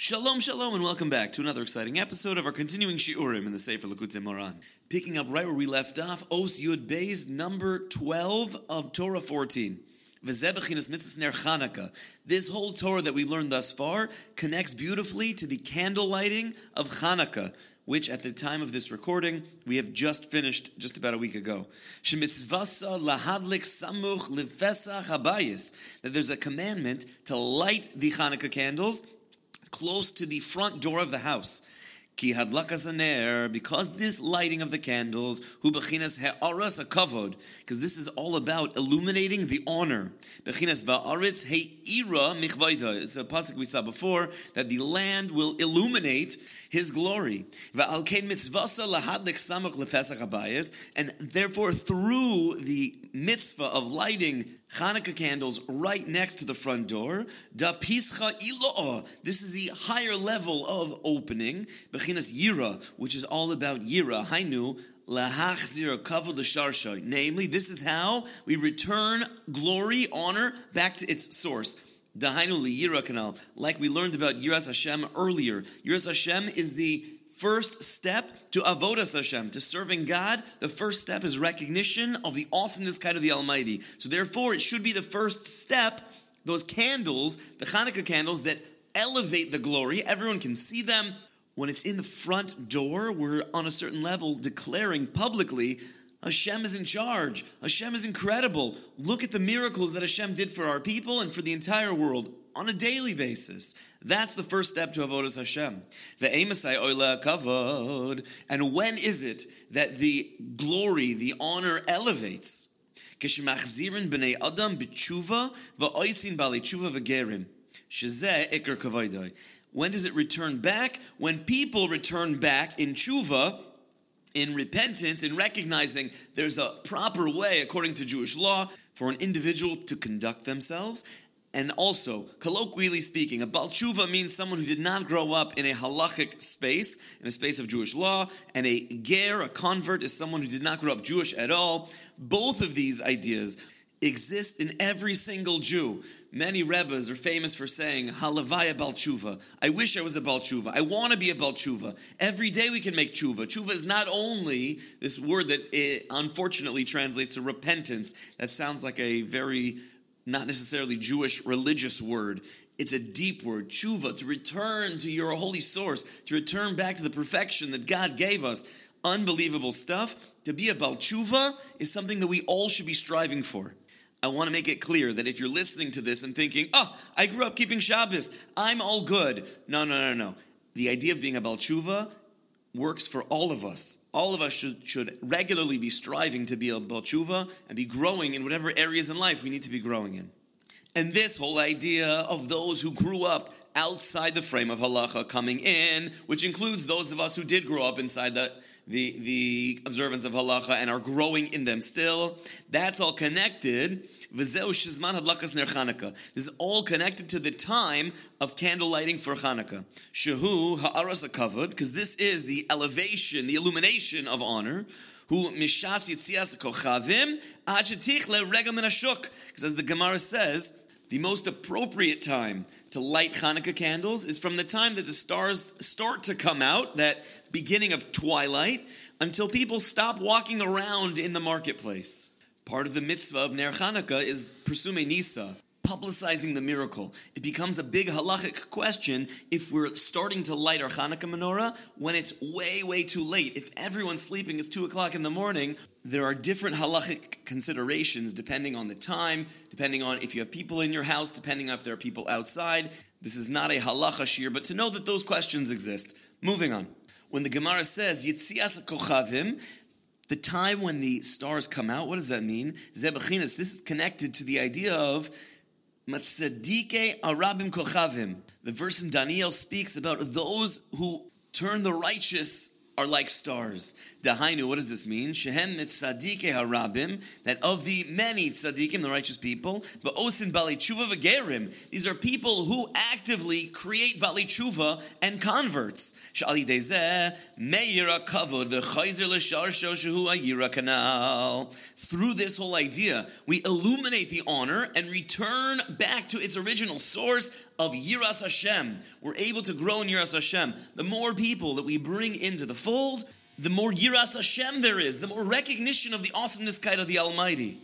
Shalom, shalom, and welcome back to another exciting episode of our continuing Shi'urim in the Sefer Likutei Moharan. Picking up right where we left off, Os Yud Beis, number 12 of Torah 14. V'zeh bechinas mitzvos Ner Chanukah. This whole Torah that we've learned thus far connects beautifully to the candle lighting of Hanukkah, which at the time of this recording, we have just finished just about a week ago. Shemitzvasa lahadlik samuch l'fesach habayis. That there's a commandment to light the Hanukkah candles close to the front door of the house. Ki hadlakas aner, because this lighting of the candles, hu bechinas he'aras hakavod, because this is all about illuminating the honor. Bechinas va'aretz he'ira mikvaida. It's a pasuk we saw before, that the land will illuminate his glory. Va'al kein mitzvasa lahadlik samuch l'fesach habayis, and therefore through the mitzvah of lighting Hanukkah candles right next to the front door. Da pischa iloa. This is the higher level of opening. Bechinas yira, which is all about yira. Hainu lahachzir kavod l'sharshay. Namely, this is how we return glory, honor back to its source. Da hainu liyira kanal. Like we learned about Yiras Hashem earlier. Yiras Hashem is the first step to avodas Hashem, to serving God. The first step is recognition of the awesomeness of the Almighty. So therefore, it should be the first step, those candles, the Hanukkah candles that elevate the glory. Everyone can see them. When it's in the front door, we're on a certain level declaring publicly, Hashem is in charge. Hashem is incredible. Look at the miracles that Hashem did for our people and for the entire world on a daily basis. That's the first step to avodas Hashem. And when is it that the glory, the honor elevates? When does it return back? When people return back in tshuva, in repentance, in recognizing there's a proper way, according to Jewish law, for an individual to conduct themselves. And also, colloquially speaking, a bal tshuva means someone who did not grow up in a halachic space, in a space of Jewish law, and a ger, a convert, is someone who did not grow up Jewish at all. Both of these ideas exist in every single Jew. Many rebbes are famous for saying, halavaya bal tshuva. I wish I was a bal tshuva. I want to be a bal tshuva. Every day we can make tshuva. Tshuva is not only this word that it unfortunately translates to repentance. That sounds like a very not necessarily Jewish religious word. It's a deep word, tshuva, to return to your holy source, to return back to the perfection that God gave us. Unbelievable stuff. To be a bal tshuva is something that we all should be striving for. I want to make it clear that if you're listening to this and thinking, I grew up keeping Shabbos, I'm all good. No. The idea of being a bal tshuva works for all of us. All of us should regularly be striving to be a bal tshuva and be growing in whatever areas in life we need to be growing in. And this whole idea of those who grew up outside the frame of halacha coming in, which includes those of us who did grow up inside the observance of halacha and are growing in them still, that's all connected. This is all connected to the time of candle lighting for Hanukkah. Shehu he'aras hakavod, because this is the elevation, the illumination of honor. Hu mishas Yitzias Kochavim ad shetichle regel min Hashuk, because as the Gemara says, the most appropriate time to light Hanukkah candles is from the time that the stars start to come out, that beginning of twilight, until people stop walking around in the marketplace. Part of the mitzvah of Ner Chanukah is Pursumei Nisa, publicizing the miracle. It becomes a big halachic question if we're starting to light our Chanukah menorah when it's way too late. If everyone's sleeping, it's 2 o'clock in the morning. There are different halachic considerations depending on the time, depending on if you have people in your house, depending on if there are people outside. This is not a halacha shir, but to know that those questions exist. Moving on. When the Gemara says, Yitzias Kochavim, the time when the stars come out, what does that mean? Zebechinas, this is connected to the idea of Matzdikei Harabim Kochavim. The verse in Daniel speaks about those who turn the righteous are like stars. Dahainu, what does this mean? Shehem Matzdikei Harabim, that of the many tzadikim, the righteous people, ba'osin ba'alei teshuva v'gerim, these are people who actively create ba'alei teshuva and converts. She'al yidei zeh me'ira kavod v'chayzer l'shar shoshehu ha'yira kanal. Through this whole idea, we illuminate the honor and return back to its original source of Yiras Hashem. We're able to grow in Yiras Hashem. The more people that we bring into the fold, the more Yiras Hashem there is, the more recognition of the awesomeness of the Almighty.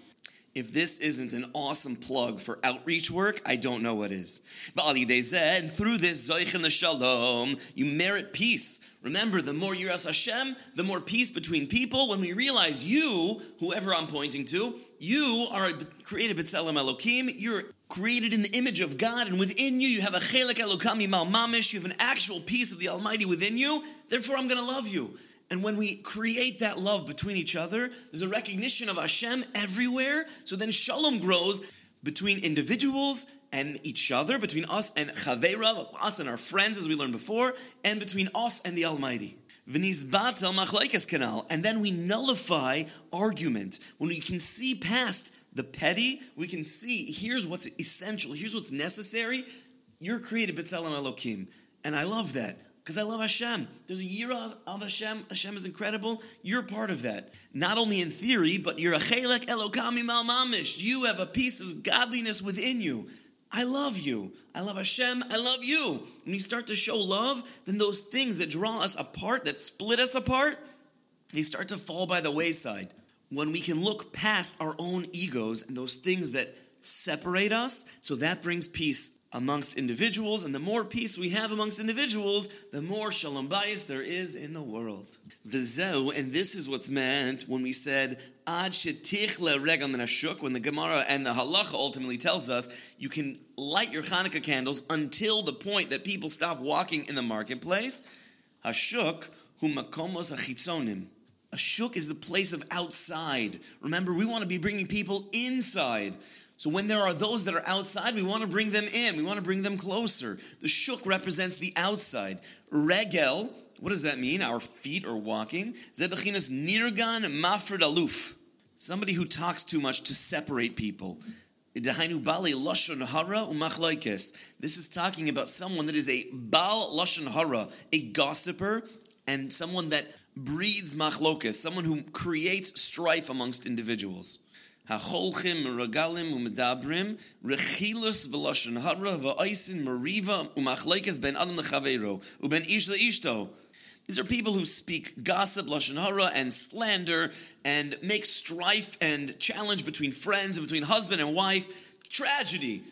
If this isn't an awesome plug for outreach work, I don't know what is. Ba'alei Deah, and through this, Zochin HaShalom, you merit peace. Remember, the more Yiras Hashem, the more peace between people. When we realize you, whoever I'm pointing to, you are created b'tzelem Elokim, you're created in the image of God, and within you, you have a chelak elukami ma'amamish, you have an actual piece of the Almighty within you, therefore I'm going to love you. And when we create that love between each other, there's a recognition of Hashem everywhere. So then shalom grows between individuals and each other, between us and chaveira, us and our friends, as we learned before, and between us and the Almighty. And then we nullify argument. When we can see past the petty, we can see here's what's essential, here's what's necessary. You're created b'tzelem Elokim. And I love that. Because I love Hashem. There's a yirah of Hashem. Hashem is incredible. You're part of that. Not only in theory, but you're a chelak elokami malmamish. You have a piece of godliness within you. I love you. I love Hashem. I love you. When you start to show love, then those things that draw us apart, that split us apart, they start to fall by the wayside. When we can look past our own egos and those things that separate us, so that brings peace amongst individuals, and the more peace we have amongst individuals, the more shalom bayis there is in the world. V'zeu, and this is what's meant when we said, ad shetichle regam min hashuk, when the Gemara and the halacha ultimately tells us, you can light your Hanukkah candles until the point that people stop walking in the marketplace. Hashuk hu makomos achitzonim. A shuk is the place of outside. Remember, we want to be bringing people inside. So when there are those that are outside, we want to bring them in. We want to bring them closer. The shuk represents the outside. Regel, what does that mean? Our feet are walking. Ze bechinas nirgan mafrid aluf. Somebody who talks too much to separate people. Dehainu bal lashon hara umachlaikes. This is talking about someone that is a bal lashon hara, a gossiper, and someone that breeds machlokes, someone who creates strife amongst individuals. Hacholchim regalim umedabrim rechilus v'lashon hara v'aisin meriva umachlekes ben adam lechaveiro uben ish leishto. These are people who speak gossip, lashon hara, and slander, and make strife and challenge between friends and between husband and wife. Tragedy.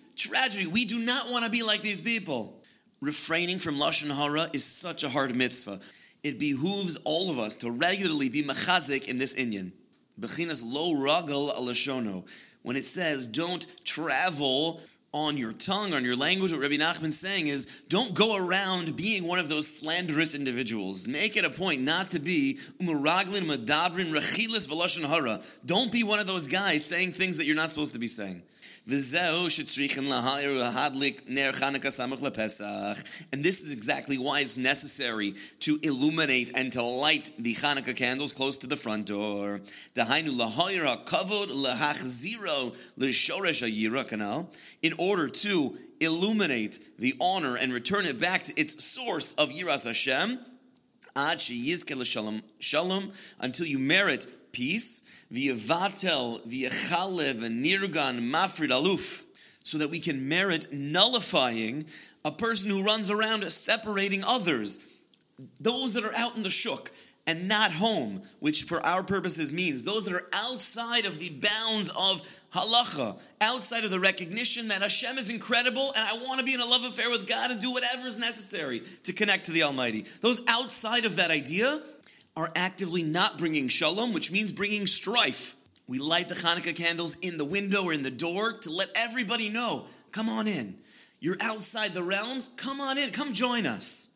We do not want to be like these people. Refraining from lashon hara is such a hard mitzvah. It behooves all of us to regularly be mechazik in this inyan. Bechinas lo ragel alashono. When it says, don't travel on your tongue, on your language, what Rabbi Nachman's saying is, don't go around being one of those slanderous individuals. Make it a point not to be umaraglin madabrin rechilis v'lashon hara. Don't be one of those guys saying things that you're not supposed to be saying. V'zeu shetzrichen lahadlik ner Chanukah samuch l'fesach. And this is exactly why it's necessary to illuminate and to light the Chanukah candles close to the front door. Dahainu lahayir hakavod lahachziro l'shoresh ha'yira kanal. In order to illuminate the honor and return it back to its source of Yiras Hashem, ad sheyizke l'shalom shalom, until you merit peace, v'yevatel v'yechalev v'nirgan mafrid aluf, so that we can merit nullifying a person who runs around separating others, those that are out in the shuk and not home, which for our purposes means those that are outside of the bounds of halacha, outside of the recognition that Hashem is incredible and I want to be in a love affair with God and do whatever is necessary to connect to the Almighty. Those outside of that idea are actively not bringing shalom, which means bringing strife. We light the Hanukkah candles in the window or in the door to let everybody know, come on in. You're outside the realms, come on in, come join us.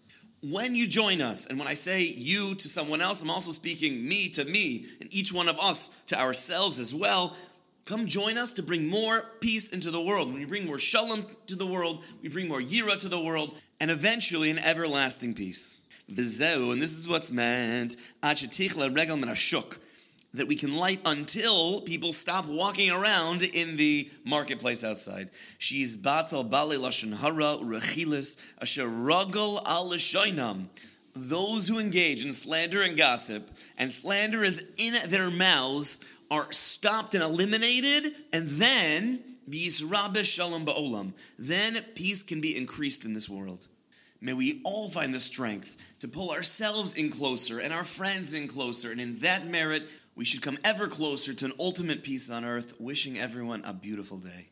When you join us, and when I say you to someone else, I'm also speaking me to me, and each one of us to ourselves as well. Come join us to bring more peace into the world. When we bring more shalom to the world, we bring more yira to the world, and eventually an everlasting peace. V'zeu, and this is what's meant, ad shetichla regel min hashuk, that we can light until people stop walking around in the marketplace outside. She's batal bale lashon hara urechilis asher ragel al l'shoinam. Those who engage in slander and gossip, and slander is in their mouths, are stopped and eliminated, and then peace can be increased in this world. May we all find the strength to pull ourselves in closer and our friends in closer, and in that merit, we should come ever closer to an ultimate peace on earth, wishing everyone a beautiful day.